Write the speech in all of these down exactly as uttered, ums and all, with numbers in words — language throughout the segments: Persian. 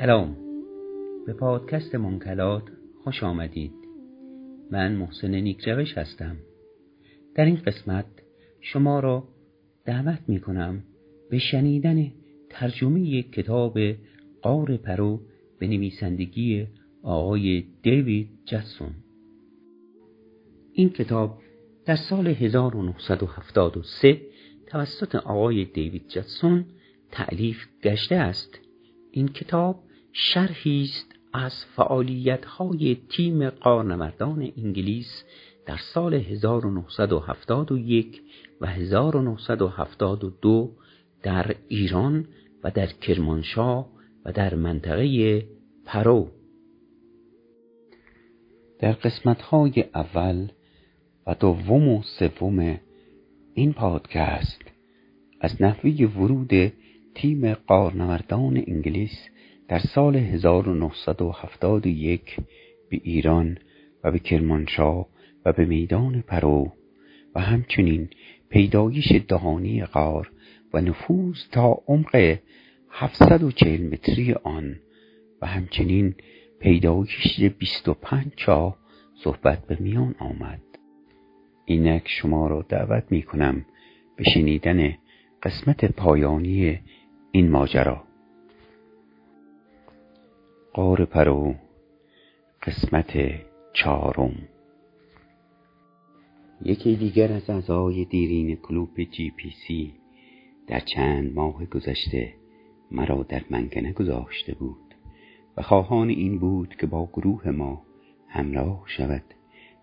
سلام، به پادکست منکلات خوش آمدید. من محسن نیک‌جوش هستم. در این قسمت شما را دعوت می کنم به شنیدن ترجمه کتاب غار پرو به نویسندگی آقای دیوید جدسون. این کتاب در سال هزار و نهصد و هفتاد و سه توسط آقای دیوید جدسون تألیف گشته است. این کتاب شرحی است از فعالیت‌های تیم غارنوردان انگلیس در سال هزار و نهصد و هفتاد و یک و هزار و نهصد و هفتاد و دو در ایران و در کرمانشاه و در منطقه پرو. در قسمت‌های اول و دوم و سوم این پادکست از نحوه ورود تیم غارنوردان انگلیس در سال هزار و نهصد و هفتاد و یک به ایران و به کرمانشاه و به میدان پرو و همچنین پیدایش دهانه غار و نفوذ تا عمق هفتصد و چهل متری آن و همچنین پیدایش بیست و پنج چاه صحبت به میان آمد. اینک شما را دعوت می کنم به شنیدن قسمت پایانی این ماجرا. غار پرو قسمت چهارم. یکی دیگر از اعضای دیرین کلوب جی پی سی در چند ماه گذشته مرا در منگنه گذاشته بود و خواهان این بود که با گروه ما همراه شود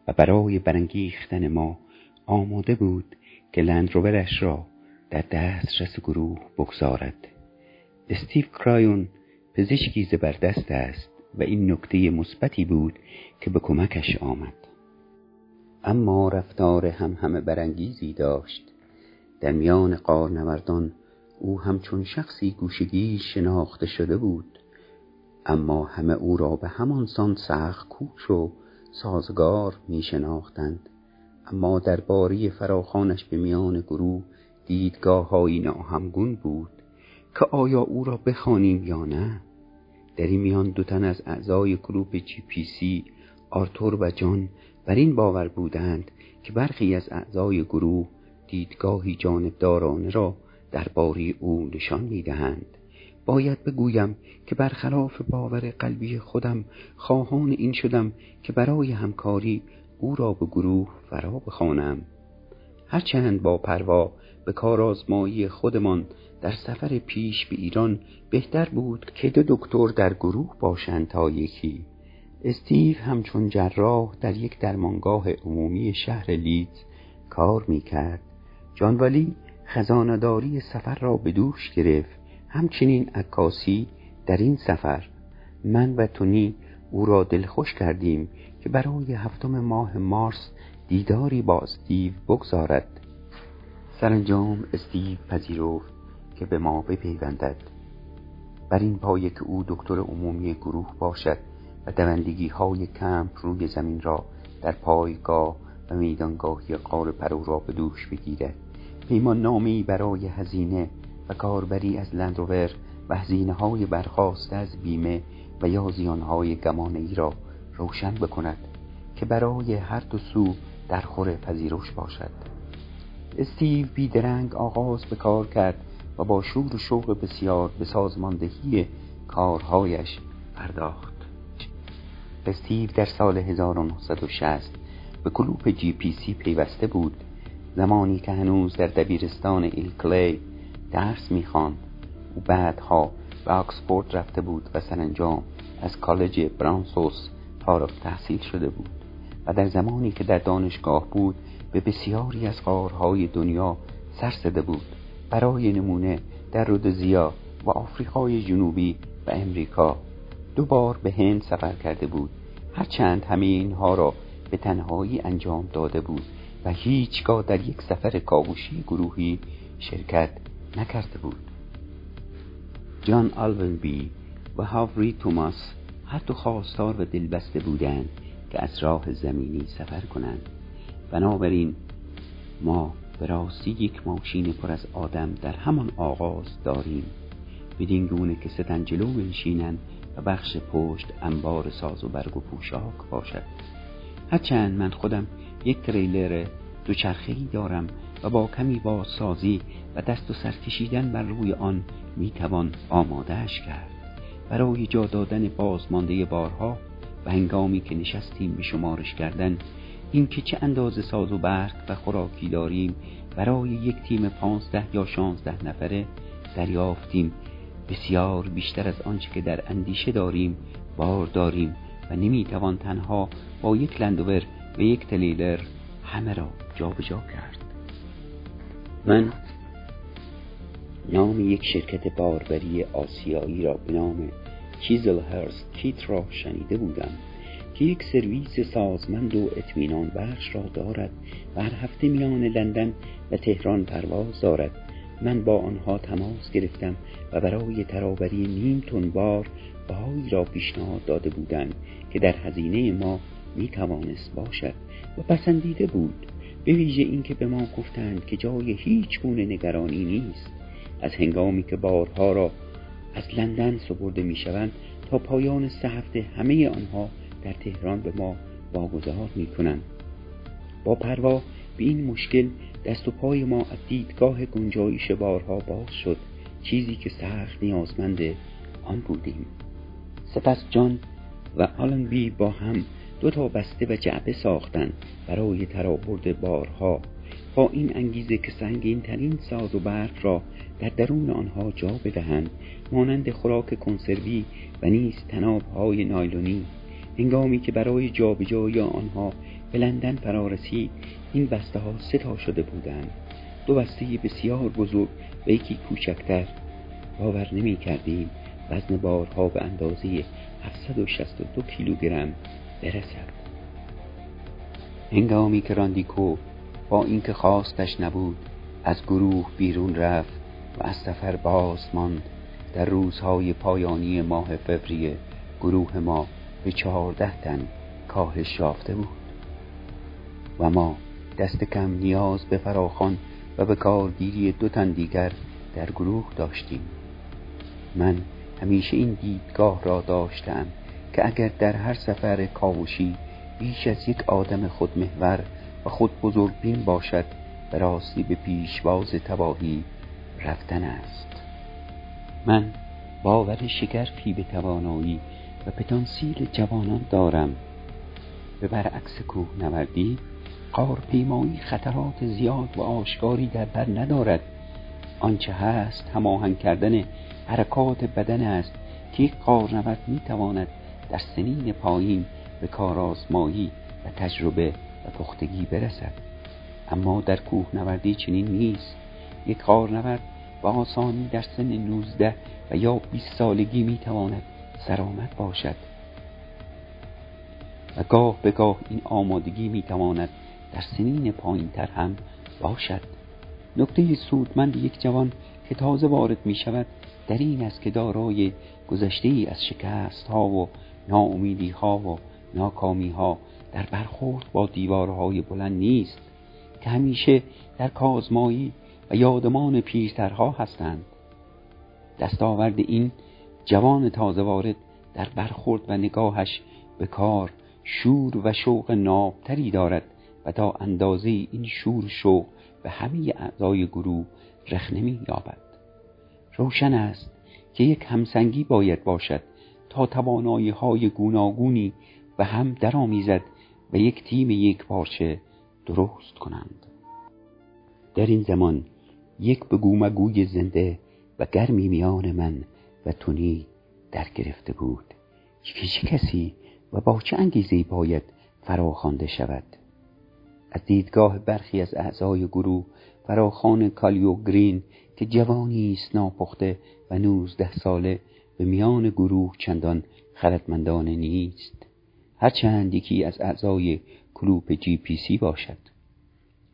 و برای برانگیختن ما آماده بود که لندروورش را در دسترس گروه بگذارد. استیو کرایون پزشکی زبردست است و این نکته مثبتی بود که به کمکش آمد، اما رفتار هم همه برانگیزی داشت. در میان غارنوردان او همچون شخصی گوشگیر شناخته شده بود، اما همه او را به همان سان سخت کوش و سازگار می شناختند. اما درباره فراخانش به میان گروه دیدگاه‌های ناهمگون بود که آیا او را بخوانیم یا نه. در این میان دو تن از اعضای گروه جی پی سی، آرتور و جان، بر این باور بودند که برخی از اعضای گروه دیدگاهی جانبدارانه را درباره او نشان می‌دهند. باید بگویم که برخلاف باور قلبی خودم خواهان این شدم که برای همکاری او را به گروه فرا بخوانم. هرچند با پروا به کارآزمایی خودمان در سفر پیش به ایران بهتر بود که دو دکتر در گروه باشند تا یکی. استیو همچون جراح در یک درمانگاه عمومی شهر لید کار میکرد. جان والی خزانه‌داری سفر را به دوش گرفت، همچنین عکاسی در این سفر. من و تونی او را دلخوش کردیم که برای هفتم ماه مارس دیداری با استیو بگذارد. سرانجام استیو پذیرفت که به ما بپیوندد، بر این پایه که او دکتر عمومی گروه باشد و دوندگی های کمپ روی زمین را در پایگاه و میدانگاهی غار پرو را به دوش بگیرد. پیمان نامه‌ای برای هزینه و کاربری از لندروور و هزینه های برخاسته از بیمه و یا زیان های گمانه‌ای را روشن بکند که برای هر دو سو در خور پذیرش باشد. استیو بیدرنگ آغاز به کار کرد و با شور و شوق بسیار به سازماندهی کارهایش پرداخت. استیو در سال هزار و نهصد و شصت به کلوپ جی پی سی پیوسته بود، زمانی که هنوز در دبیرستان ایل کلی درس می‌خواند. او بعدها به آکسفورد رفته بود و سرانجام از کالج برانسوس فارغ التحصیل شده بود و در زمانی که در دانشگاه بود به بسیاری از غارهای دنیا سر زده بود، برای نمونه در رودزیا و آفریقای جنوبی و امریکا. دو بار به هند سفر کرده بود، هرچند همه اینها را به تنهایی انجام داده بود و هیچگاه در یک سفر کاوشی گروهی شرکت نکرده بود. جان آلبنبی و هاوری توماس هر دو خواستار و دلبسته بودند که از راه زمینی سفر کنند. بنابراین ما به راستی یک ماشین پر از آدم در همان آغاز داریم، بدین گونه که ستن جلو بنشینند و بخش پشت انبار ساز و برگ و پوشاک باشد. هرچند من خودم یک تریلر دوچرخه‌ای دارم و با کمی بازسازی و دست و سر کشیدن بر روی آن میتوان آمادهش کرد. برای جا دادن بازمانده بارها و هنگامی که نشستیم به شمارش کردن این که چه اندازه ساز و برگ و خوراکی داریم برای یک تیم پانزده یا شانزده نفره، دریافتیم بسیار بیشتر از آنچه که در اندیشه داریم بار داریم و نمیتوان تنها با یک لندور و یک تریلر همه را جابجا کرد. من نام یک شرکت باربری آسیایی را به نام چیزل هرست کیت را شنیده بودم که یک سرویس سازمند و اطمینان بخش را دارد و هر هفته میان لندن و تهران پرواز دارد. من با آنها تماس گرفتم و برای ترابری نیم تن بار بهایی را پیشنهاد داده بودند که در هزینه ما میتوانست باشد و پسندیده بود، به ویژه اینکه به ما گفتند که جای هیچ گونه نگرانی نیست. از هنگامی که بارها را از لندن سپرده میشوند تا پایان سه هفته همه آنها در تهران به ما واگذار میکنند. با پروا به این مشکل دست و پای ما از دیدگاه گنجایش بارها باز شد، چیزی که سخت نیازمند آن بودیم. سپس جان و آلن بی با هم دو تا بسته و جعبه ساختند برای ترابرد بارها، با این انگیزه که سنگین ترین ساز و برگ را در درون آنها جا بدهند، مانند خوراک کنسروی و نیز تنابهای نایلونی. هنگامی که برای جابجایی آنها به لندن فرا رسید، این بسته ها سه تا شده بودند، دو بسته بسیار بزرگ و یکی کوچکتر. باور نمی کردیم وزن بارها به اندازه هفتصد و شصت و دو کیلوگرم برسد. هنگامی که راندیکو با اینکه خواستش نبود از گروه بیرون رفت و از سفر باز ماند، در روزهای پایانی ماه فوریه گروه ما به چهارده تن کاهش یافته بود و ما دست کم نیاز به فراخوان و به کارگیری دو تن دیگر در گروه داشتیم. من همیشه این دیدگاه را داشتم که اگر در هر سفر کاوشی بیش از یک آدم خودمحور و خود بزرگبین باشد، به راستی به پیشواز تباهی رفتن است. من باور شگرفی به توانایی و پتانسیل جوانان دارم. به برعکس کوهنوردی، غارپیمایی خطرات زیاد و آشکاری در بر ندارد. آنچه هست هماهنگ کردن حرکات بدن است که یک غارنورد میتواند در سنین پایین به کارآزمایی و تجربه و پختگی برسد، اما در کوهنوردی چنین نیست. یک غارنورد با آسانی در سن نوزده و یا بیست سالگی میتواند سرآمد باشد و گاه به گاه این آمادگی میتواند در سنین پایین تر هم باشد. نکته سودمند یک جوان که تازه وارد میشود در این است که دارای گذشته ای از شکست ها و ناامیدی ها و ناکامی ها در برخورد با دیوارهای بلند نیست که همیشه در کازمایی و یادمان پیرترها هستند. دستاورد این جوان تازه وارد در برخورد و نگاهش به کار شور و شوق نابتری دارد و تا اندازه این شور و شوق به همه اعضای گروه رخنه می‌یابد. روشن است که یک همسنگی باید باشد تا توانایی‌های گوناگونی و هم درآمیزد و یک تیم یک پارچه درست کنند. در این زمان یک بگومگوی زنده و گرمی میان من و تونی در گرفته بود که چه کسی و با چه انگیزه‌ای باید فراخوانده شود. از دیدگاه برخی از اعضای گروه، فراخوان کالیو گرین که جوانی است ناپخته و نوزده ساله به میان گروه چندان خردمندانه نیست، هرچند یکی از اعضای کلوپ جی پی سی باشد.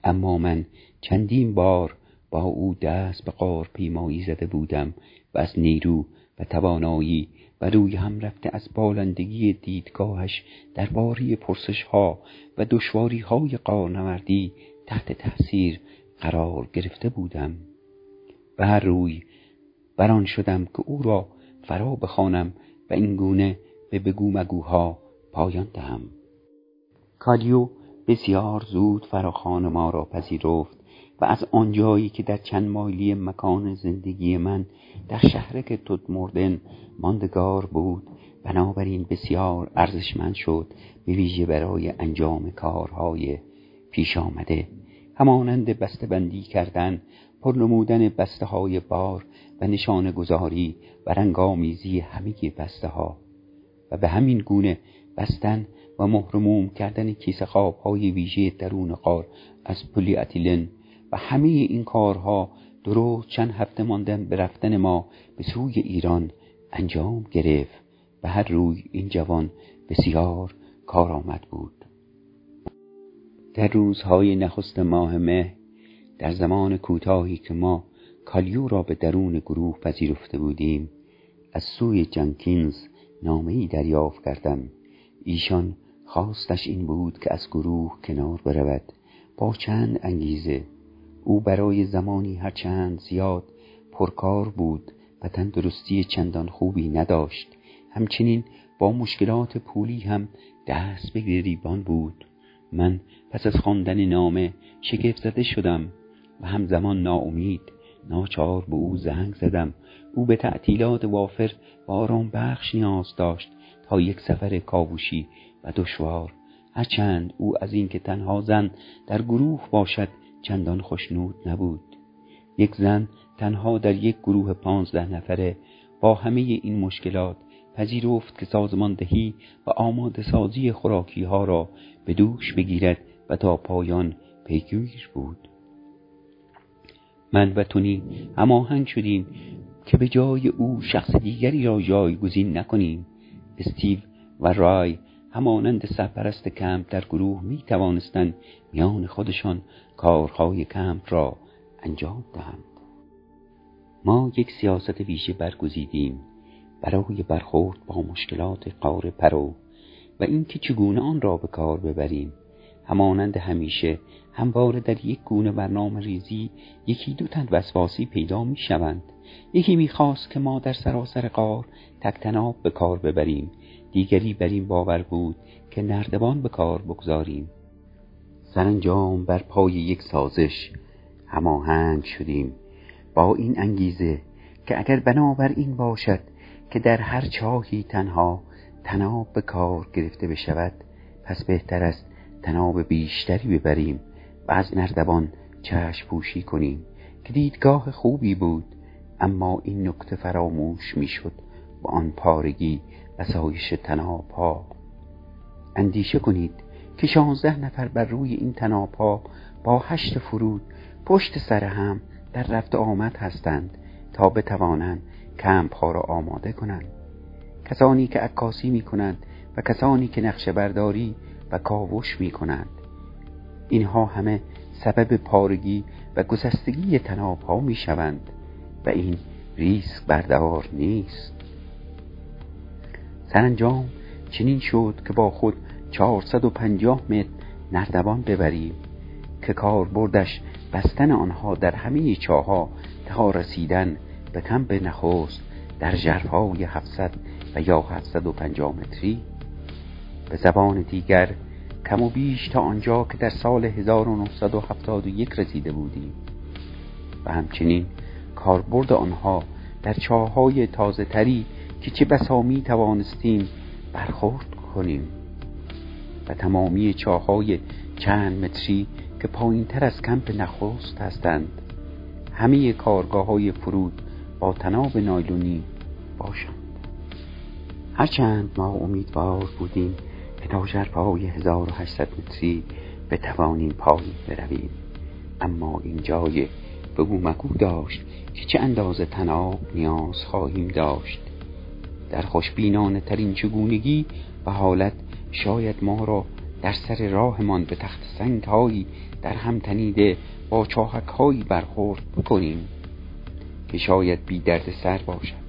اما من چندین بار با او دست به غارپیمایی زده بودم و از نیرو و توانایی و روی هم رفته از بالندگی دیدگاهش درباره پرسش‌ها و دشواری‌های غارنوردی تحت تاثیر قرار گرفته بودم. به هر روی بران شدم که او را فرا بخوانم و و اینگونه به بگو مگوها پایان دهم. کالیو بسیار زود فراخوان ما را پذیرفت و از آنجایی که در چند مایلی مکان زندگی من در شهرک تودمردن ماندگار بود، بنابراین بسیار ارزشمند شد، به ویژه برای انجام کارهای پیش آمده، همانند بسته‌بندی کردن، پر نمودن بسته‌های بار و نشان گذاری و رنگامیزی همه بسته‌ها و به همین گونه بستن و مهرموم کردن کیسه خواب‌های ویژه درون غار از پلی اتیلن و همه این کارها درست چند هفته ماندن به رفتن ما به سوی ایران انجام گرفت و هر روی این جوان بسیار کارآمد بود. در روزهای نخست ماه مه، در زمان کوتاهی که ما کالیو را به درون گروه پذیرفته بودیم، از سوی جنکینز نامه‌ای دریافت کردم. ایشان خواستش این بود که از گروه کنار برود با چند انگیزه. او برای زمانی هرچند زیاد پرکار بود و تندرستی چندان خوبی نداشت، همچنین با مشکلات پولی هم دست به گریبان بود. من پس از خواندن نامه شگفت زده شدم و همزمان ناامید. ناچار به او زنگ زدم. او به تعطیلات وافر و آرام بخش نیاز داشت تا یک سفر کاوشی و دشوار، هرچند او از اینکه تنها زن در گروه باشد چندان خوشنود نبود. یک زن تنها در یک گروه پانزده نفره با همه این مشکلات پذیرفت که سازماندهی و آماده سازی خوراکی ها را به دوش بگیرد و تا پایان پیگیر بود. من و تونی هماهنگ شدیم که به جای او شخص دیگری را جایگزین نکنیم. استیو و رای همانند سرپرست کمپ در گروه می توانستند میان خودشان کارهای کمپ را انجام دهند. ما یک سیاست ویژه برگزیدیم برای برخورد با مشکلات غار پرو و اینکه چگونه آن را به کار ببریم. همانند همیشه همواره در یک گونه برنامه ریزی یکی دو تن وسواسی پیدا می شوند. یکی می خواست که ما در سراسر غار تک تناب به کار ببریم، دیگری بر این باور بود که نردبان به کار بگذاریم. سرانجام بر پای یک سازش هماهنگ شدیم با این انگیزه که اگر بنابر این باشد که در هر چاهی تنها تناب به کار گرفته بشود، پس بهتر است تناب بیشتری ببریم و از نردبان چشم پوشی کنیم که دیدگاه خوبی بود. اما این نکته فراموش می شد و آن پارگی و سایش تناب ها. اندیشه کنید که شانزده نفر بر روی این تناب ها با هشت فرود پشت سر هم در رفت آمد هستند تا بتوانند کمپ ها را آماده کنند. کسانی که عکاسی می کنند و کسانی که نقشه برداری و کاوش می کنند، اینها همه سبب پارگی و گسستگی تناب ها می شوند و این ریسک بردار نیست. سرانجام چنین شد که با خود چهارصد و پنجاه متر نردبان ببریم که کاربردش بستن آنها در همه چاها تا رسیدن به کمپ نخست در ژرفای هفتصد و یا هفتصد و پنجاه متری. به زبان دیگر کم و بیش تا آنجا که در سال هزار و نهصد و هفتاد و یک رسیده بودیم و همچنین کاربرد آنها در چاهای تازه تری که چه بسا می توانستیم برخورد کنیم و تمامی چاهای چند متری که پایین تر از کمپ نخست هستند همه کارگاه های فرود با تناب نایلونی باشند. هرچند ما امیدوار بودیم که تا ژرفای هزار و هشتصد متری بتوانیم پایین برویم، اما این جای بگو مگو داشت که چه اندازه تناب نیاز خواهیم داشت. در خوشبینانه ترین چگونگی و حالت شاید ما را در سر راهمان به تخت سنگ هایی در هم تنیده با چاهک هایی برخورد بکنیم که شاید بی درد سر باشد.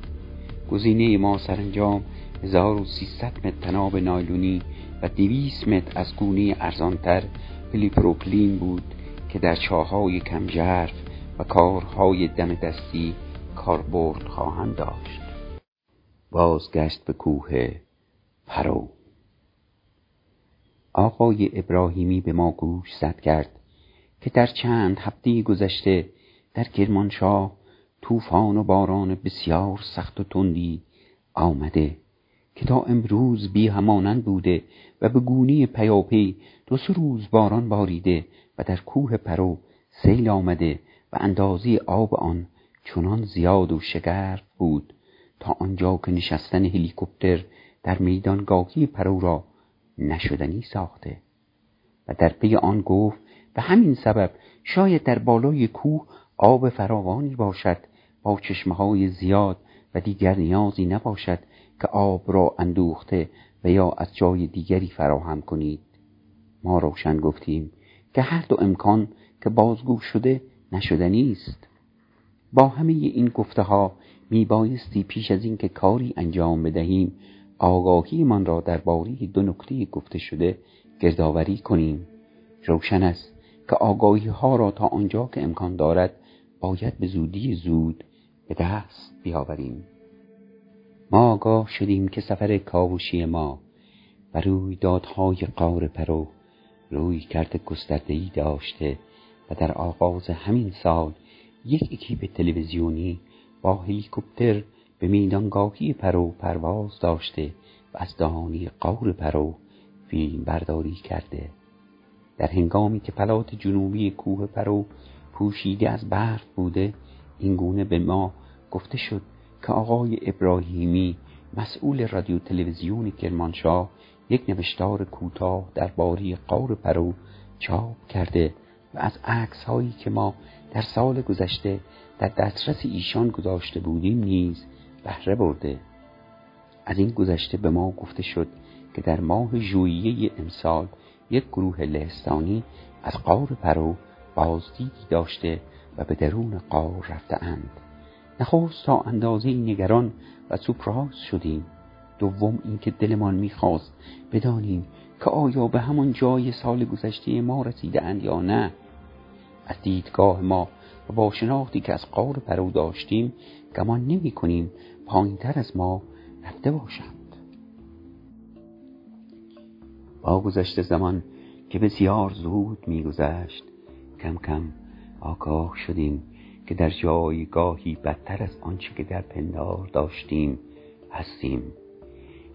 گزینه ما سرانجام هزار و سیصد متر تناب نایلونی و دویست متر از گونه ارزانتر پلیپروپلین بود که در چاهای کم ژرف و کارهای دم دستی کاربرد خواهند داشت. بازگشت به کوه پرو. آقای ابراهیمی به ما گوش زد کرد که در چند هفته گذشته در کرمانشاه طوفان و باران بسیار سخت و تندی آمده که تا امروز بی همانند بوده و به گونی پیاپی دو سه روز باران باریده و در کوه پرو سیل آمده و اندازه آب آن چنان زیاد و شگرف بود تا آنجا که نشستن هلیکوپتر در میدانگاهی پرو را نشدنی ساخته. و در پی آن گفت به همین سبب شاید در بالای کوه آب فراوانی باشد با چشمه‌های زیاد و دیگر نیازی نباشد که آب را اندوخته و یا از جای دیگری فراهم کنید. ما روشن گفتیم که هر دو امکان که بازگو شده نشدنی است. با همه این گفته ها می بایستی پیش از این که کاری انجام بدهیم آگاهی من را درباره دو نکته گفته شده گردآوری کنیم. روشن است که آگاهی ها را تا آنجا که امکان دارد باید به زودی زود به دست بیاوریم. ما آگاه شدیم که سفر کاوشی ما و رویدادهای غار پرو روی کرده گسترده‌ای داشته و در آغاز همین سال یک اکیپ تلویزیونی با هلیکوپتر به میدانگاهی پرو پرواز داشته و از دهانه غار پرو فیلم برداری کرده. در هنگامی که پلات جنوبی کوه پرو پوشیده از برف بوده، این گونه به ما گفته شد که آقای ابراهیمی مسئول رادیو تلویزیون کرمانشاه یک نوشتار کوتاه درباره غار پرو چاپ کرده و از عکس‌هایی که ما در سال گذشته در دسترس ایشان گذاشته بودیم نیز بهره برده. از این گذشته به ما گفته شد که در ماه ژوئیه امسال یک گروه لهستانی از غار پرو بازدیدی داشته و به درون غار رفته‌اند. نخست تا اندازه نگران و سورپرایز شدیم. دوم اینکه دلمان می‌خواست بدانیم که آیا به همان جای سال گذشته ما رسیده‌اند یا نه. از دیدگاه ما و با شناختی که از غار پرو داشتیم گمان نمی‌کنیم پایین‌تر از ما رفته باشند. با گذشت زمان که بسیار زود می‌گذشت کم کم آگاه شدیم که در جایگاهی بدتر از آنچه که در پندار داشتیم هستیم.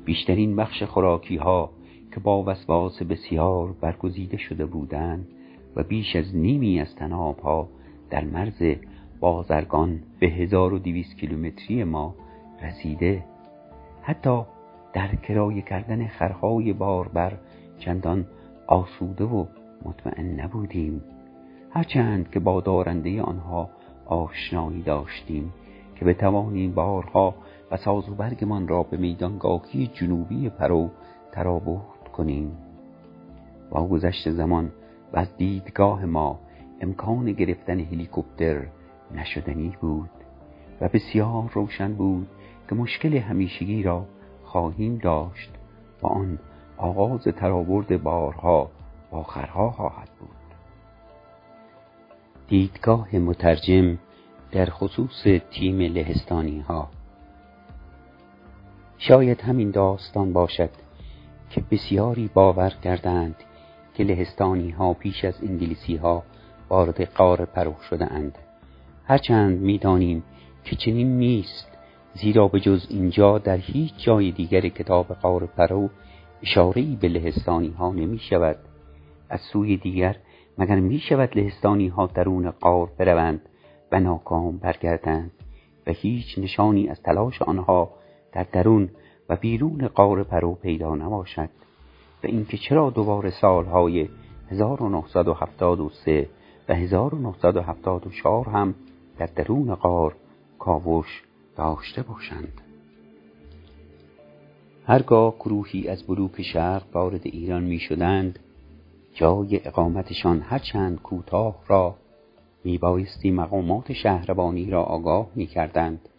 بیشترین بخش خوراکی‌ها که با وسواس بسیار برگزیده شده بودند و بیش از نیمی از تناب‌ها در مرز بازرگان به هزار و دویست کیلومتری ما رسیده. حتی در کرایه کردن خرهای باربر چندان آسوده و مطمئن نبودیم، هرچند که با دارنده آنها آشنایی داشتیم که بتوانیم بارها و ساز و برگمان را به میدانگاهی جنوبی پرو ترابط کنیم. با گذشت زمان و از دیدگاه ما امکان گرفتن هلیکوپتر نشدنی بود و بسیار روشن بود که مشکل همیشگی را خواهیم داشت و آن آغاز ترابرد بارها با خرها خواهد بود. دیدگاه مترجم در خصوص تیم لهستانی ها. شاید همین داستان باشد که بسیاری باور کردند که لهستانی ها پیش از انگلیسی ها وارد غار پرو شده اند. هرچند می دانیم که چنین نیست، زیرا به جز اینجا در هیچ جای دیگر کتاب غار پرو اشاره‌ای به لهستانی ها نمی شود. از سوی دیگر مگر می شود لهستانی ها درون غار بروند و ناکام برگردند و هیچ نشانی از تلاش آنها در درون و بیرون غار پرو پیدا نباشد؟ و اینکه چرا دوباره سالهای هزار و نهصد و هفتاد و سه و هزار و نهصد و هفتاد و چهار هم در درون غار کاوش داشته باشند. هرگاه گروهی از بلوک شرق وارد ایران می شدند، جای اقامتشان هرچند کوتاه را می بایستی مقامات شهربانی را آگاه می کردند.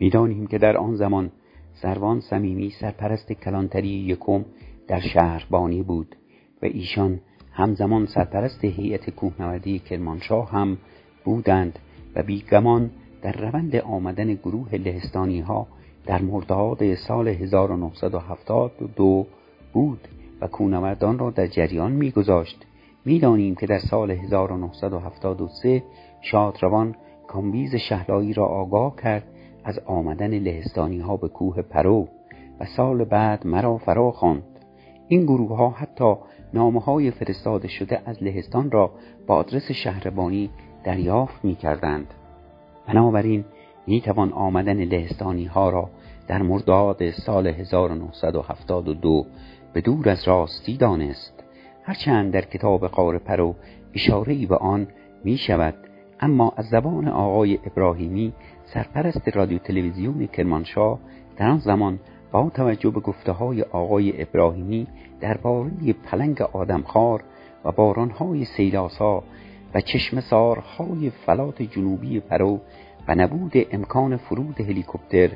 می دانیم که در آن زمان سروان صمیمی سرپرست کلانتری یکم در شهربانی بود و ایشان همزمان سرپرست هیئت کوهنوردی کرمانشاه هم بودند و بیگمان در روند آمدن گروه لهستانی ها در مرداد سال هزار و نهصد و هفتاد و دو بود و کوهنوردان را در جریان می گذاشت. می دانیم که در سال هزار و نهصد و هفتاد و سه شادروان کامیز شهلایی را آگاه کرد از آمدن لهستانی ها به کوه پرو و سال بعد مرا فرا خواند. این گروه ها حتی نامه های فرستاده شده از لهستان را با آدرس شهربانی دریافت می کردند. بنابراین می توان آمدن لهستانی ها را در مرداد سال هزار و نهصد و هفتاد و دو به دور از راستی دانست، هرچند در کتاب غار پرو اشاره‌ای به آن می شود، اما از زبان آقای ابراهیمی سرپرست رادیو تلویزیون کرمانشاه در آن زمان با توجه به گفته‌های آقای ابراهیمی درباره پلنگ آدمخوار و باران‌های سیلاسا و چشمسارهای فلات جنوبی پرو و نبود امکان فرود هلیکوپتر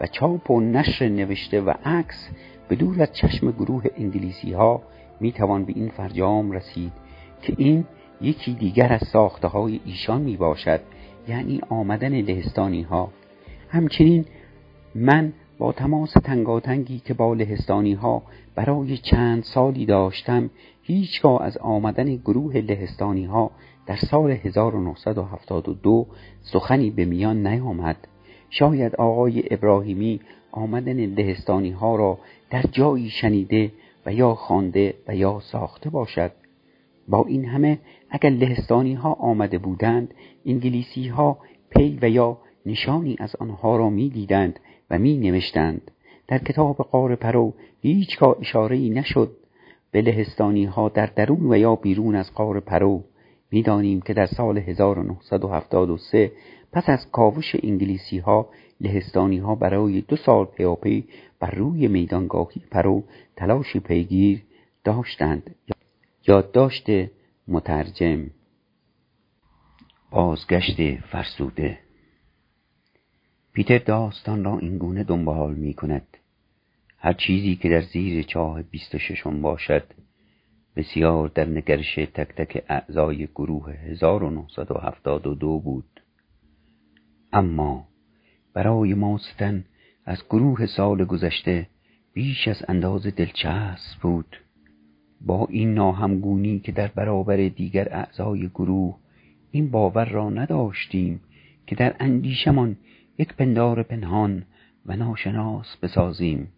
و چاپ و نشر نوشته و عکس به دور از چشم گروه انگلیسی‌ها می‌توان به این فرجام رسید که این یکی دیگر از ساخته‌های ایشان میباشد، یعنی آمدن لهستانی‌ها. همچنین من با تماس تنگاتنگی که با لهستانی‌ها برای چند سالی داشتم، هیچگاه از آمدن گروه لهستانی‌ها در سال هزار و نهصد و هفتاد و دو سخنی به میان نیامد. شاید آقای ابراهیمی آمدن لهستانی‌ها را در جایی شنیده و یا خوانده و یا ساخته باشد. با این همه اگر لهستانی‌ها آمده بودند، انگلیسی‌ها پی و یا نشانی از آنها را می‌دیدند و می نوشتند. در کتاب غار پرو هیچگاه اشاره‌ای نشد به لهستانی‌ها در درون و یا بیرون از غار پرو. می دانیم که در سال هزار و نهصد و هفتاد و سه پس از کاوش انگلیسی‌ها، لهستانی‌ها برای دو سال پیاپی بر روی میدانگاهی پرو تلاشی پیگیر داشتند. یادداشت مترجم. بازگشت فرسوده. پیتر داستان را این گونه دنبال می کند: هر چیزی که در زیر چاه بیست و ششم باشد، بسیار در نگرش تک تک اعضای گروه هزار و نهصد و هفتاد و دو بود، اما برای ماستن از گروه سال گذشته بیش از اندازه دلچسب بود. با این ناهمگونی که در برابر دیگر اعضای گروه، این باور را نداشتیم که در اندیشمان یک پندار پنهان و ناشناس بسازیم.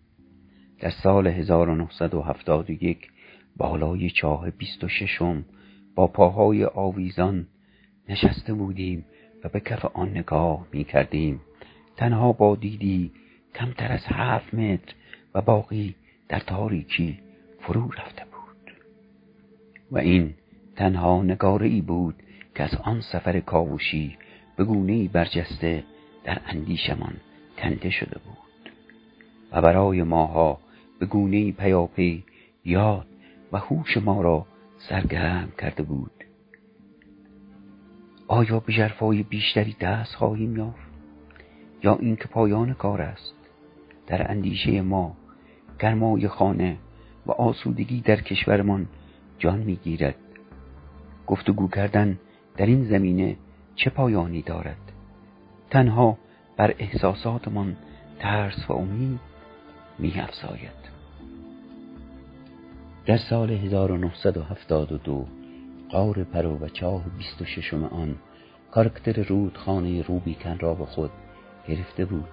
در سال هزار و نهصد و هفتاد و یک بالای چاه بیست و ششم با پاهای آویزان نشسته بودیم و به کف آن نگاه می کردیم. تنها با دیدی کمتر از هفت متر و باقی در تاریکی فرو رفته بود، و این تنها نگاره‌ای بود که از آن سفر کاوشی به گونه‌ای برجسته در اندیشمان کنده شده بود و برای ماها به گونه‌ای پیاپی یاد و هوش ما را سرگرم کرده بود. آیا به ژرفای بیشتری دست خواهیم یافت، یا این که پایان کار است؟ در اندیشه ما گرمای خانه و آسودگی در کشورمان جان می‌گیرد. گفتگو کردن در این زمینه چه پایانی دارد؟ تنها بر احساساتمان ترس و امید می‌افزاید. در سال هزار و نهصد و هفتاد و دو غار پرو و چاه بیست و ششم آن کاراکتر رودخانه روبیکن را به خود گرفته بود.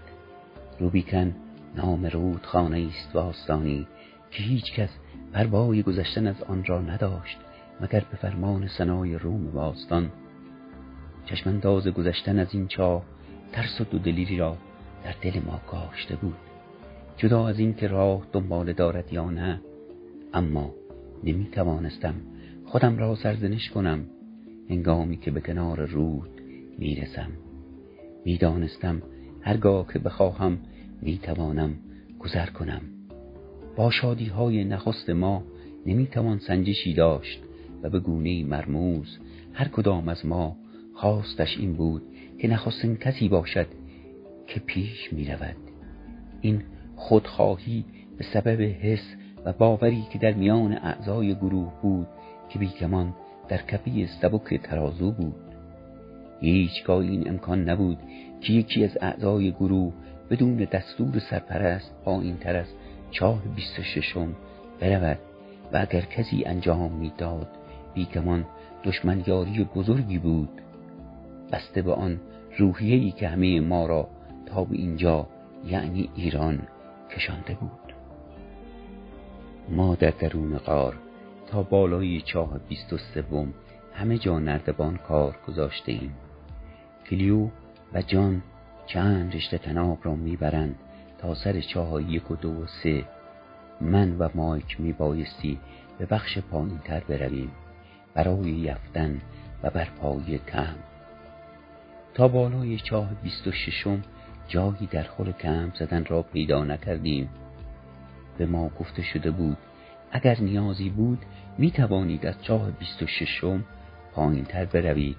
روبیکن نام رودخانه ایست باستانی که هیچ کس پروای گذشتن از آن را نداشت مگر به فرمان سنای روم باستان. چشمانداز گذشتن از این چاه ترس و دودلیری را در دل ما کاشته بود، جدا از این که راه دنبال دارد یا نه. اما نمی توانستم خودم را سرزنش کنم. هنگامی که به کنار رود می رسم، می دانستم هرگاه که بخواهم می توانم گذر کنم. با شادی های نخست ما نمی توان سنجشی داشت و به گونه مرموز هر کدام از ما خواستش این بود که نخستین کسی باشد که پیش می رود. این خودخواهی به سبب حس و باوری که در میان اعضای گروه بود که بیگمان در کپی سبک ترازو بود. هیچگاه این امکان نبود که یکی از اعضای گروه بدون دستور سرپرست پایین تر از چاه بیست و ششم برود و اگر کسی انجام میداد بیگمان دشمن یاری بزرگی بود. بسته به آن روحیه‌ای که همه ما را تا به اینجا یعنی ایران کشانده بود. ما در درون غار تا بالای چاه بیست و سوم همه جا نردبان کار گذاشته ایم. کلیو و جان چند رشته تناب را میبرند تا سر چاه یک و دو و سه. من و مایک میبایستی به بخش پایین تر برویم برای یافتن و برپایی کم. تا بالای چاه بیست و ششم جایی در خور کم زدن را پیدا نکردیم. به ما گفته شده بود اگر نیازی بود می توانید از چاه بیست و ششم پایین تر بروید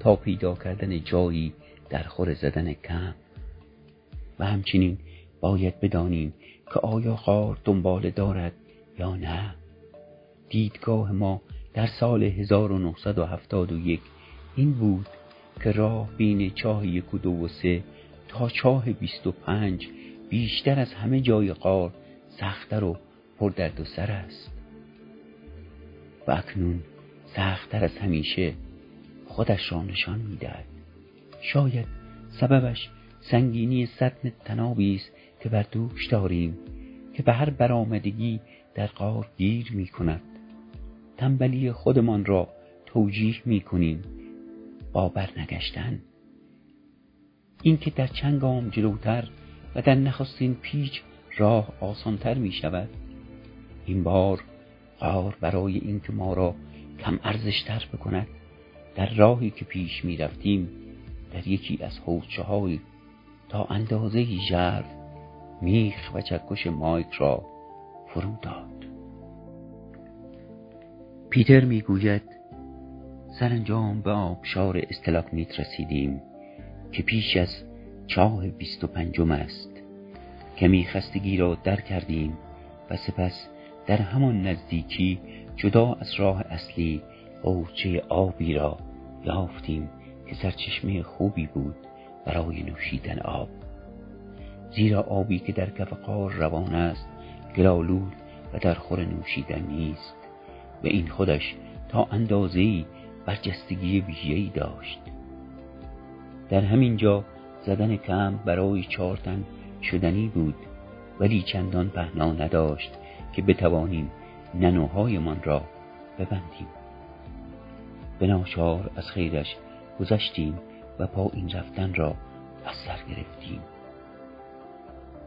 تا پیدا کردن جایی در خور زدن کم. و همچنین باید بدانیم که آیا غار دنباله دارد یا نه. دیدگاه ما در سال هزار و نهصد و هفتاد و یک این بود که راه بین چاه یک و دو و سه تا چاه بیست و پنج بیشتر از همه جای غار سخت‌تر و پردرد و سر است. و اکنون سخت‌تر از همیشه خودش را نشان می‌دهد. شاید سببش سنگینی سطح تنابی است که بر دوش داریم که به هر برآمدگی در غار گیر می‌کند. تنبلی خودمان را توجیه می‌کنیم با برنگشتن. این که در چند گام جلوتر و در نخستین پیچ راه آسانتر می شود. این بار غار برای این که ما را کم ارزشتر بکند در راهی که پیش می رفتیم در یکی از حوضچه های تا اندازه ژرف میخ و چکش مایک را فرو داد. پیتر می گوید سرانجام به آبشار استلاگمیت رسیدیم که پیش از چاه بیست و پنجم است. کمی خستگی را در کردیم و سپس در همان نزدیکی جدا از راه اصلی اوچه آبی را یافتیم که سرچشمه خوبی بود برای نوشیدن آب، زیرا آبی که در کف غار روان است گلالود و در خور نوشیدن نیست و این خودش تا اندازه‌ای برجستگی ویژه‌ای داشت. در همین جا زدن کم برای چهار تن شدنی بود ولی چندان پهنا نداشت که بتوانیم ننوهایمان را ببندیم. به ناچار از خیرش گذشتیم و پایین رفتن را از سر گرفتیم.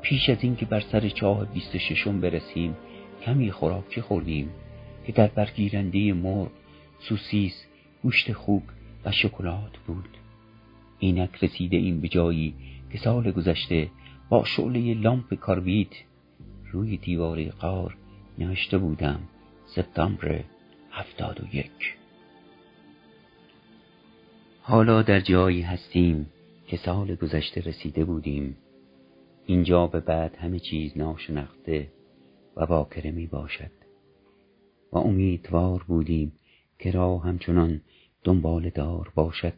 پیش از اینکه بر سر چاه بیست ششم برسیم کمی خوراکی خوردیم که در برگیرنده مرغ، سوسیس، گوشت خوک و شکلات بود. اینک رسیده این به جایی که سال گذشته با شعله لامپ کاربید روی دیوار غار نوشته بودم سپتامبر هفتاد و یک. حالا در جایی هستیم که سال گذشته رسیده بودیم. اینجا به بعد همه چیز ناشناخته و باکره می باشد و امیدوار بودیم که راه همچنان دنبال دار باشد.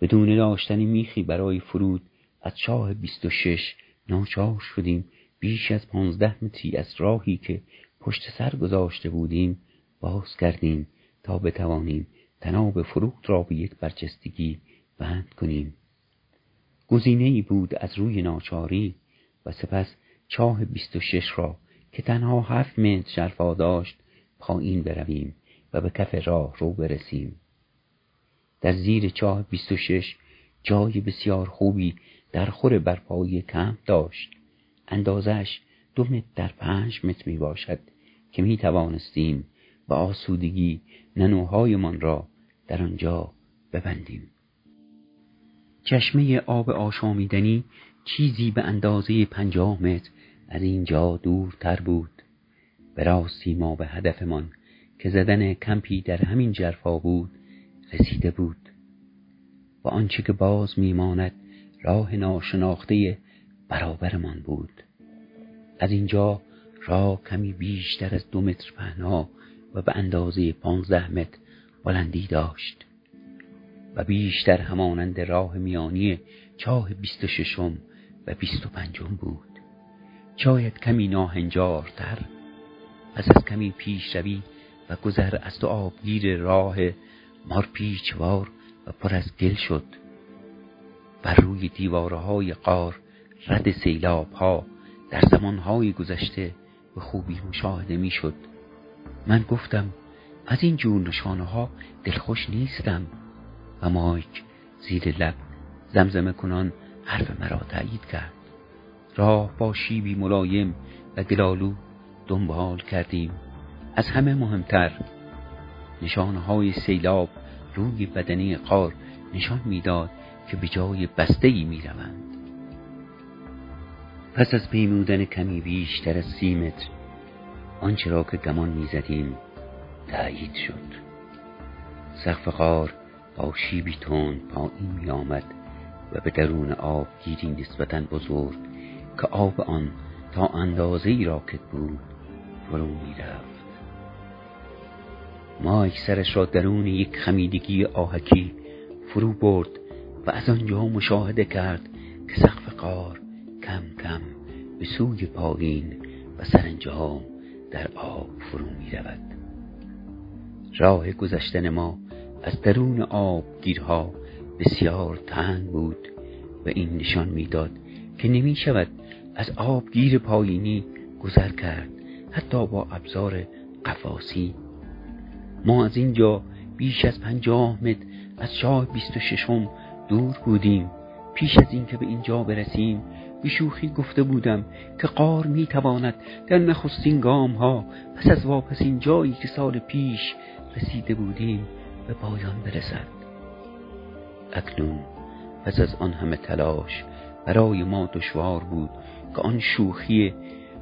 بدون داشتن میخی برای فرود از چاه بیست و شش ناچار شدیم بیش از پانزده متری از راهی که پشت سر گذاشته بودیم باز کردیم تا بتوانیم تناب فرود را به یک برجستگی بند کنیم. گزینه‌ای بود از روی ناچاری و سپس چاه بیست و شش را که تنها هفت متر ژرفا داشت پایین برویم و به کف راه رو برسیم. در زیر چاه بیست و شش جای بسیار خوبی در خور برپایی کم داشت. اندازش دو متر در پنج متر می باشد که می توانستیم با آسودگی ننوهایمان را در آنجا ببندیم. چشمه آب آشامیدنی چیزی به اندازه پنجاه متر از اینجا دورتر بود. به راستی ما به هدفمان که زدن کمپی در همین جرفا بود رسیده بود. و آنچه که باز میماند راه ناشناخته برابرمان بود. از اینجا راه کمی بیشتر از دو متر پهنا و به اندازه پانزده متر بلندی داشت. و بیشتر همانند راه میانی چاه بیست و ششم و بیست و پنجم بود، شاید کمی ناهنجارتر. پس از کمی پیش روی و گذر از دو آبگیر راه مار پیچوار و پر از گل شد. بر روی دیوارهای غار رد سیلاب ها در زمانهای گذشته به خوبی مشاهده می شد. من گفتم از این جور نشانه ها دلخوش نیستم و مایک زیر لب زمزمه کنان حرف مرا تایید کرد. راه با شیبی ملایم و گلالو دنبال کردیم. از همه مهمتر نشانهای سیلاب روی بدنه غار نشان میداد که به جای بستگی می روند. پس از پیمودن کمی بیشتر از سی متر آنچه را که گمان می زدیم تأیید شد. سقف غار با شیبی تند پایین می آمد و به درون آب گیری نسبتاً بزرگ که آب آن تا اندازه‌ای راکت بود فرو می رفت. مایک سرش را درون یک خمیدگی آهکی فرو برد و از آنجا مشاهده کرد که سقف غار کم کم به سوی پایین و سرانجام در آب فرو می رود. راه گذشتن ما از درون آبگیرها بسیار تنگ بود و این نشان میداد که نمی شود از آبگیر پایینی گذر کرد، حتی با ابزار قفاسی. ما از اینجا بیش از پنجاه متر از شاه بیست و ششم دور بودیم. پیش از اینکه به اینجا برسیم به شوخی گفته بودم که غار می تواند در نخستین گام ها پس از واپسین جایی که سال پیش رسیده بودیم به پایان برسد. اکنون پس از آن همه تلاش برای ما دشوار بود که آن شوخی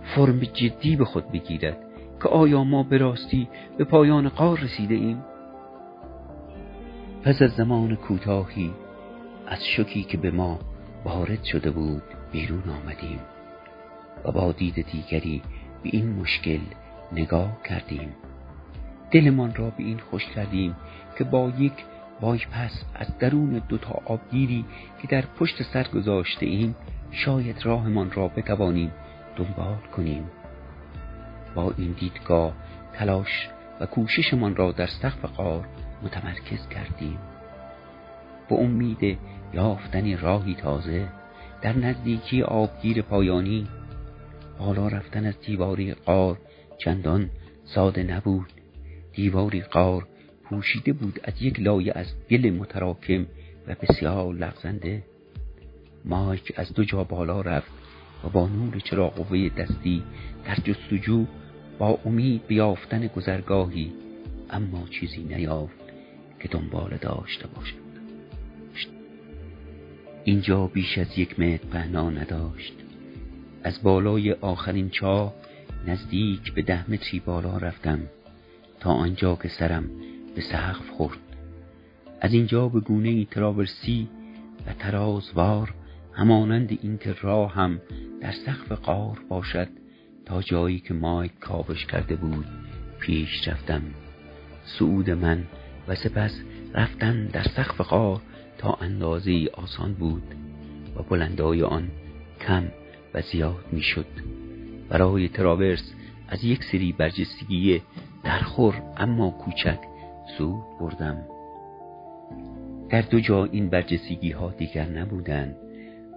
فرم جدی به خود بگیرد که آیا ما به راستی به پایان غار رسیده ایم؟ پس از زمان کوتاهی از شوکی که به ما وارد شده بود بیرون آمدیم و با دید دیگری به این مشکل نگاه کردیم. دلمان را به این خوش کردیم که با یک بایپس از درون دوتا آبگیری که در پشت سر گذاشته ایم شاید راهمان را بتوانیم دنبال کنیم. با این دیدگاه تلاش و کوششمان را در سقف غار متمرکز کردیم. به امید یافتن راهی تازه در نزدیکی آبگیر پایانی. بالا رفتن از دیواری غار چندان ساده نبود. دیواری غار پوشیده بود از یک لایه از گل متراکم و بسیار لغزنده. مایک از دو جا بالا رفت و با نور چراغ قوه دستی در جستجو با امید به یافتن گذرگاهی، اما چیزی نیافت که دنبال داشته باشد. اینجا بیش از یک متر پهنا نداشت. از بالای آخرین چاه نزدیک به ده متری بالا رفتم تا آنجا که سرم به سقف خورد. از اینجا به گونه ای تراورسی و ترازوار همانند این که راه هم در سقف غار باشد تا جایی که مایک کاوش کرده بود پیش رفتم. صعود من و سپس رفتن در سقف غار تا اندازه‌ای آسان بود و بلندی آن کم و زیاد می شد. برای تراورس از یک سری برجستگی درخور اما کوچک صعود بردم. در دو جا این برجستگی ها دیگر نبودند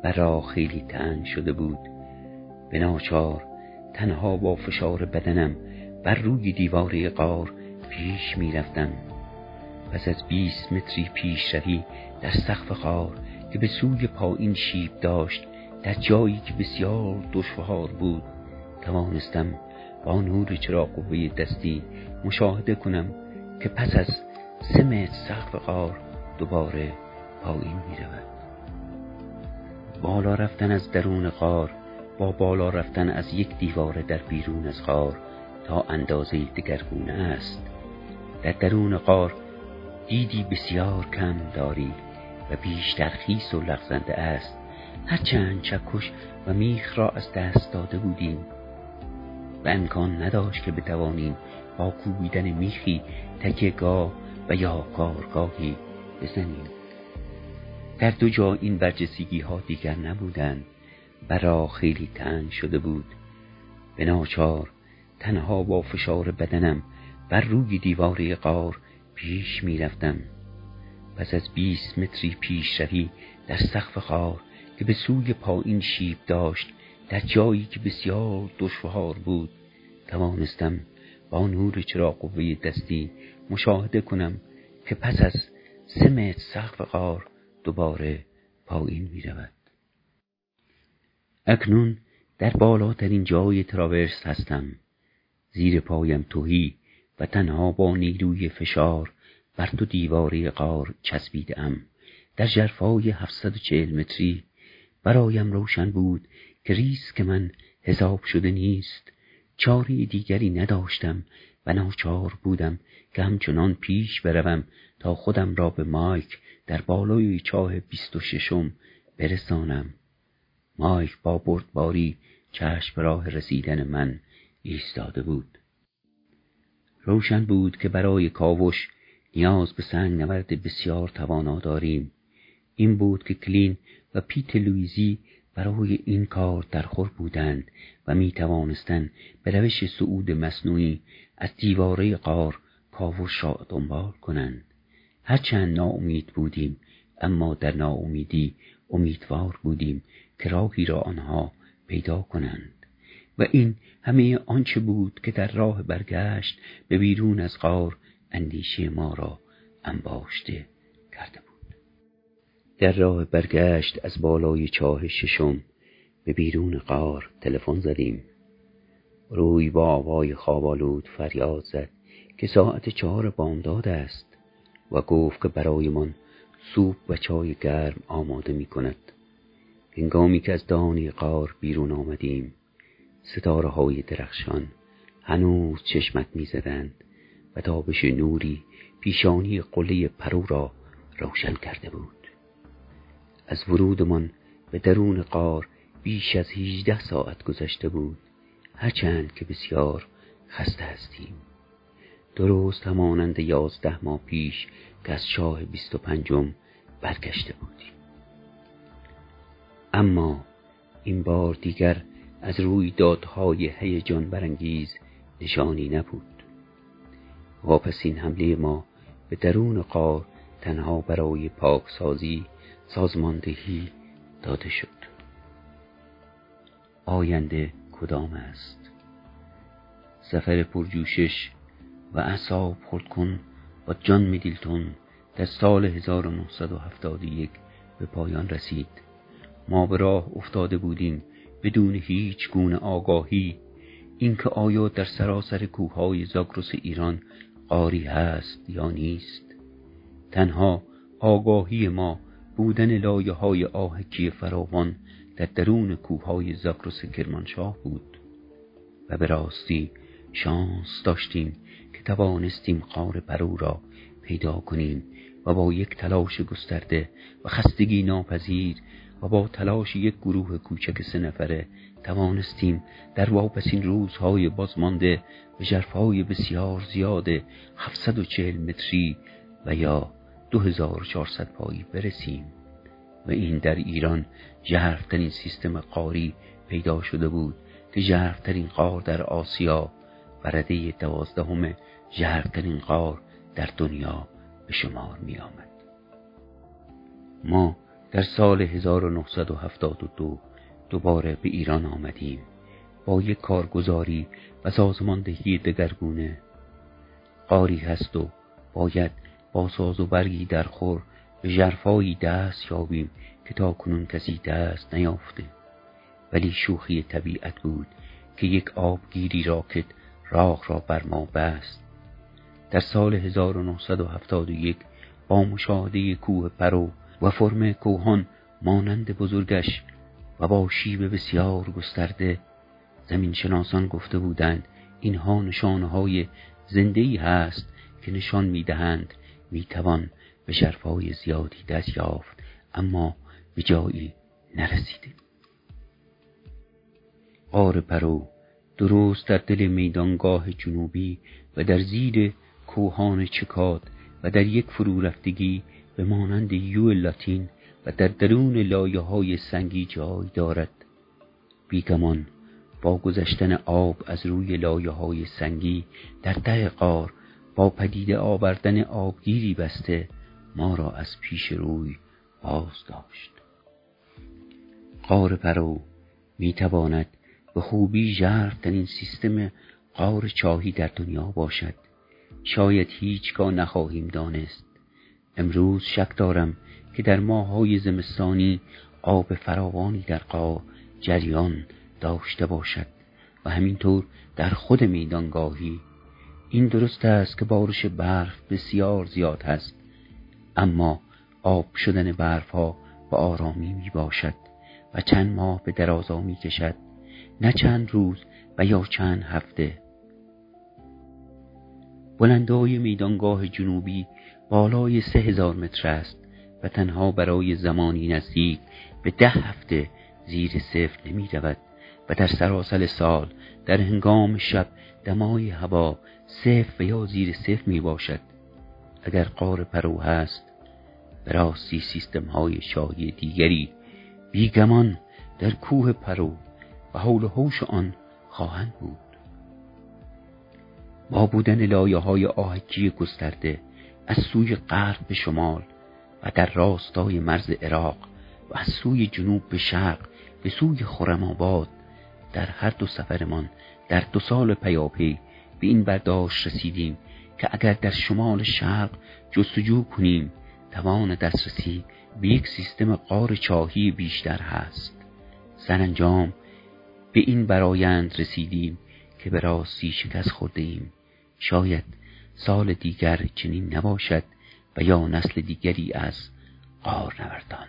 و راه خیلی تنگ شده بود. به ناچار تنها با فشار بدنم بر روی دیوار غار پیش می رفتم. پس از بیست متری پیش روی در سقف غار که به سوی پایین شیب داشت در جایی که بسیار دشوار بود توانستم با نور چراغ قوه دستی مشاهده کنم که پس از سه متر سقف غار دوباره پایین می رود. بالا رفتن از درون غار با بالا رفتن از یک دیوار در بیرون از غار تا اندازه دگرگونه است. در درون غار دیدی بسیار کم داری و بیشتر خیس و لغزنده است، هرچند چکش و میخ را از دست داده بودیم و امکان نداشت که بتوانیم با کوبیدن میخی تکه گاه و یا کارگاهی بزنیم. در دو جا این برجستگی ها دیگر نبودند، برا خیلی تنگ شده بود. به ناچار تنها با فشار بدنم بر روی دیوار غار پیش می رفتم. پس از بیست متری پیش روی در سقف غار که به سوی پایین شیب داشت، در جایی که بسیار دشوار بود، توانستم با نور چراغ قوه دستی مشاهده کنم که پس از سه متر سقف غار دوباره پایین می رود. اکنون در بالاترین جای تراورس هستم. زیر پایم تهی و تنها با نیروی فشار بر دو دیواره غار چسبیدم. در ژرفای هفتصد و چهل متری برایم روشن بود که ریسک من حساب شده نیست. چاره دیگری نداشتم و ناچار بودم که همچنان پیش بروم تا خودم را به مایک در بالای چاه بیست و ششم برسانم. مایک با بردباری چشم راه رسیدن من ایستاده بود. روشن بود که برای کاوش نیاز به سنگ نورد بسیار توانا داریم. این بود که کلین و پیت لویزی برای این کار درخور بودند و می توانستند به روش صعود مصنوعی از دیواره غار کاوش را دنبال کنند. هرچند ناامید بودیم، اما در ناامیدی امیدوار بودیم که راهی را آنها پیدا کنند. و این همه آنچه بود که در راه برگشت به بیرون از غار اندیشه ما را انباشته کرده بود. در راه برگشت از بالای چاه ششم به بیرون غار تلفن زدیم. روی با آوای خوابالود فریاد زد که ساعت چهار بامداد است و گفت که برای من سوپ و چای گرم آماده می کند. هنگامی که از دهان غار بیرون آمدیم، ستاره های درخشان هنوز چشمک می زدند و تابش نوری پیشانی قله پرو را روشن کرده بود. از ورودمان به درون غار بیش از هجده ساعت گذشته بود، هرچند که بسیار خسته هستیم. درست همانند یازده ماه پیش که از چاه بیست و پنجم برگشته بودیم. اما این بار دیگر از روی دادهای هیجان برانگیز نشانی نبود. واپسین حمله ما به درون غار تنها برای پاکسازی سازماندهی داده شد. آینده کدام است؟ سفر پرجوشش و اعصاب خردکن با جان میدلتون در سال هزار و نهصد و هفتاد و یک به پایان رسید. ما به راه افتاده بودیم بدون هیچ گونه آگاهی اینکه آیا در سراسر کوههای زاگرس ایران غاری هست یا نیست. تنها آگاهی ما بودن لایه‌های آهکی فراوان در درون کوههای زاگرس کرمانشاه بود و به راستی شانس داشتیم که توانستیم غار پرو را پیدا کنیم و با یک تلاش گسترده و خستگی ناپذیر و با تلاش یک گروه کوچک سه نفره توانستیم در واپسین روزهای بازمانده به ژرفای بسیار زیاد هفتصد و چهل متری و یا دو هزار و چهارصد پایی برسیم. و این در ایران ژرف‌ترین سیستم غاری پیدا شده بود که ژرف‌ترین غار در آسیا و رده دوازدهم ژرف‌ترین غار در دنیا به شمار می آمد. ما در سال هزار و نهصد و هفتاد و دو دوباره به ایران آمدیم با یک کارگزاری و سازماندهی دگرگونه. غاری هست و باید با ساز و برگی در خور به ژرفایی دست یابیم که تاکنون کسی دست نیافته. ولی شوخی طبیعت بود که یک آبگیری راکت راه را بر ما بست. در سال هزار و نهصد و هفتاد و یک با مشاهده کوه پرو و فرم کوهان مانند بزرگش و با شیب بسیار گسترده، زمین شناسان گفته بودند اینها نشانهای زنده‌ای هست که نشان میدهند میتوان به ژرفای زیادی دست یافت، اما به جایی نرسیده. غار پرو درست در دل میدانگاه جنوبی و در زیر کوهان چکاد و در یک فرورفتگی به مانند یو لاتین و در درون لایه های سنگی جای دارد. بیگمان با گذشتن آب از روی لایه های سنگی در ته غار با پدیده آوردن آبگیری بسته ما را از پیش روی باز داشت. غار پرو می تواند به خوبی ژرفترین سیستم غار چاهی در دنیا باشد. شاید هیچگاه نخواهیم دانست. امروز شک دارم که در ماه‌های زمستانی آب فراوانی در غار جریان داشته باشد و همینطور در خود میدانگاهی. این درست است که بارش برف بسیار زیاد هست، اما آب شدن برف‌ها به آرامی می باشد و چند ماه به درازا می کشد، نه چند روز و یا چند هفته. بلندای میدانگاه جنوبی بالای سه هزار متر است و تنها برای زمانی نزدیک به ده هفته زیر صفر نمی رود و در سراسر سال در هنگام شب دمای هوا صفر یا زیر صفر می باشد. اگر غار پرو هست، به راستی سیستم های شاهی دیگری بیگمان در کوه پرو و حول و حوش آن خواهند بود. با بودن لایه های آهکی گسترده از سوی غرب به شمال و در راستای مرز عراق و از سوی جنوب به شرق به سوی خرم‌آباد، در هر دو سفرمان در دو سال پیاپی به این برداشت رسیدیم که اگر در شمال شرق جستجو کنیم توان دسترسی به یک سیستم غار چاهی بیشتر هست. سرانجام به این برآیند رسیدیم که به راستی شکست خورده ایم. شاید سال دیگر چنین نباشد و یا نسل دیگری از غارنوردان.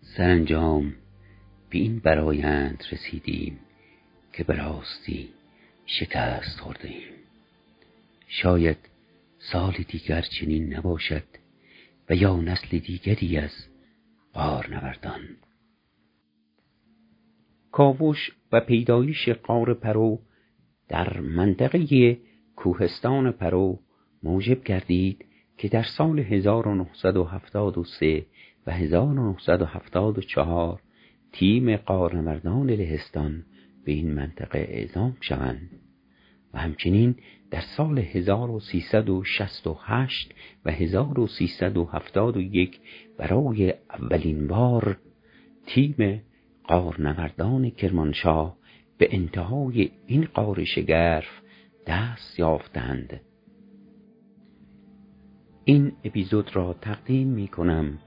سرانجام به این برآیند رسیدیم که به راستی شکست خورده ایم. شاید سال دیگر چنین نباشد و یا نسل دیگری از غارنوردان. کاوش و پیدایش غار پرو در منطقه کوهستان پرو موجب گردید که در سال هزار و نهصد و هفتاد و سه و هزار و نهصد و هفتاد و چهار تیم غارنوردان لهستان به این منطقه اعزام شوند و همچنین در سال هزار و سیصد و شصت و هشت و هزار و سیصد و هفتاد و یک برای اولین بار تیم غارنوردان کرمانشاه به انتهای این غار شگرف دست یافتند. این اپیزود را تقدیم می کنم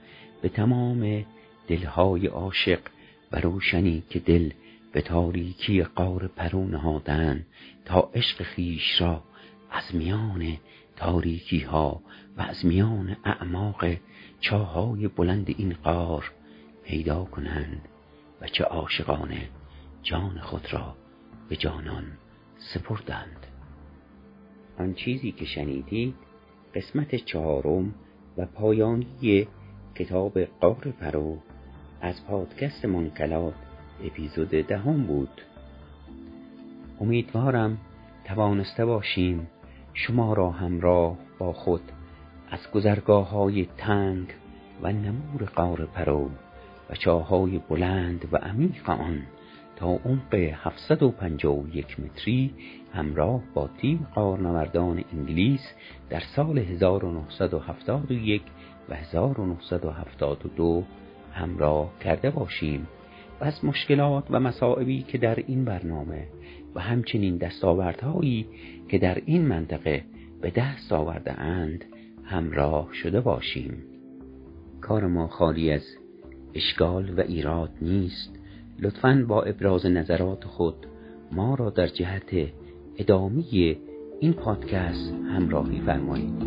به تمام دلهای عاشق و روشنی که دل به تاریکی غار پرو نهادند تا عشق خویش را از میان تاریکی ها و از میان اعماق چاهای بلند این غار پیدا کنند و چه عاشقانه جان خود را به جانان سپردند. آن چیزی که شنیدید قسمت چهارم و پایانی کتاب غار پرو از پادکست منقلات اپیزود دهم بود. امیدوارم توانسته باشیم شما را همراه با خود از گذرگاه‌های تنگ و نمور غار پرو و چاهای بلند و عمیق آن تا عمق هفتصد و پنجاه و یک متری همراه با تیم غارنوردان انگلیس در سال هزار و نهصد و هفتاد و یک و هزار و نهصد و هفتاد و دو همراه کرده باشیم و از مشکلات و مصائبی که در این برنامه و همچنین دستاوردهایی که در این منطقه به دست آورده اند همراه شده باشیم. کار ما خالی از اشکال و ایراد نیست. لطفاً با ابراز نظرات خود ما را در جهت ادامه این پادکست همراهی فرمایید.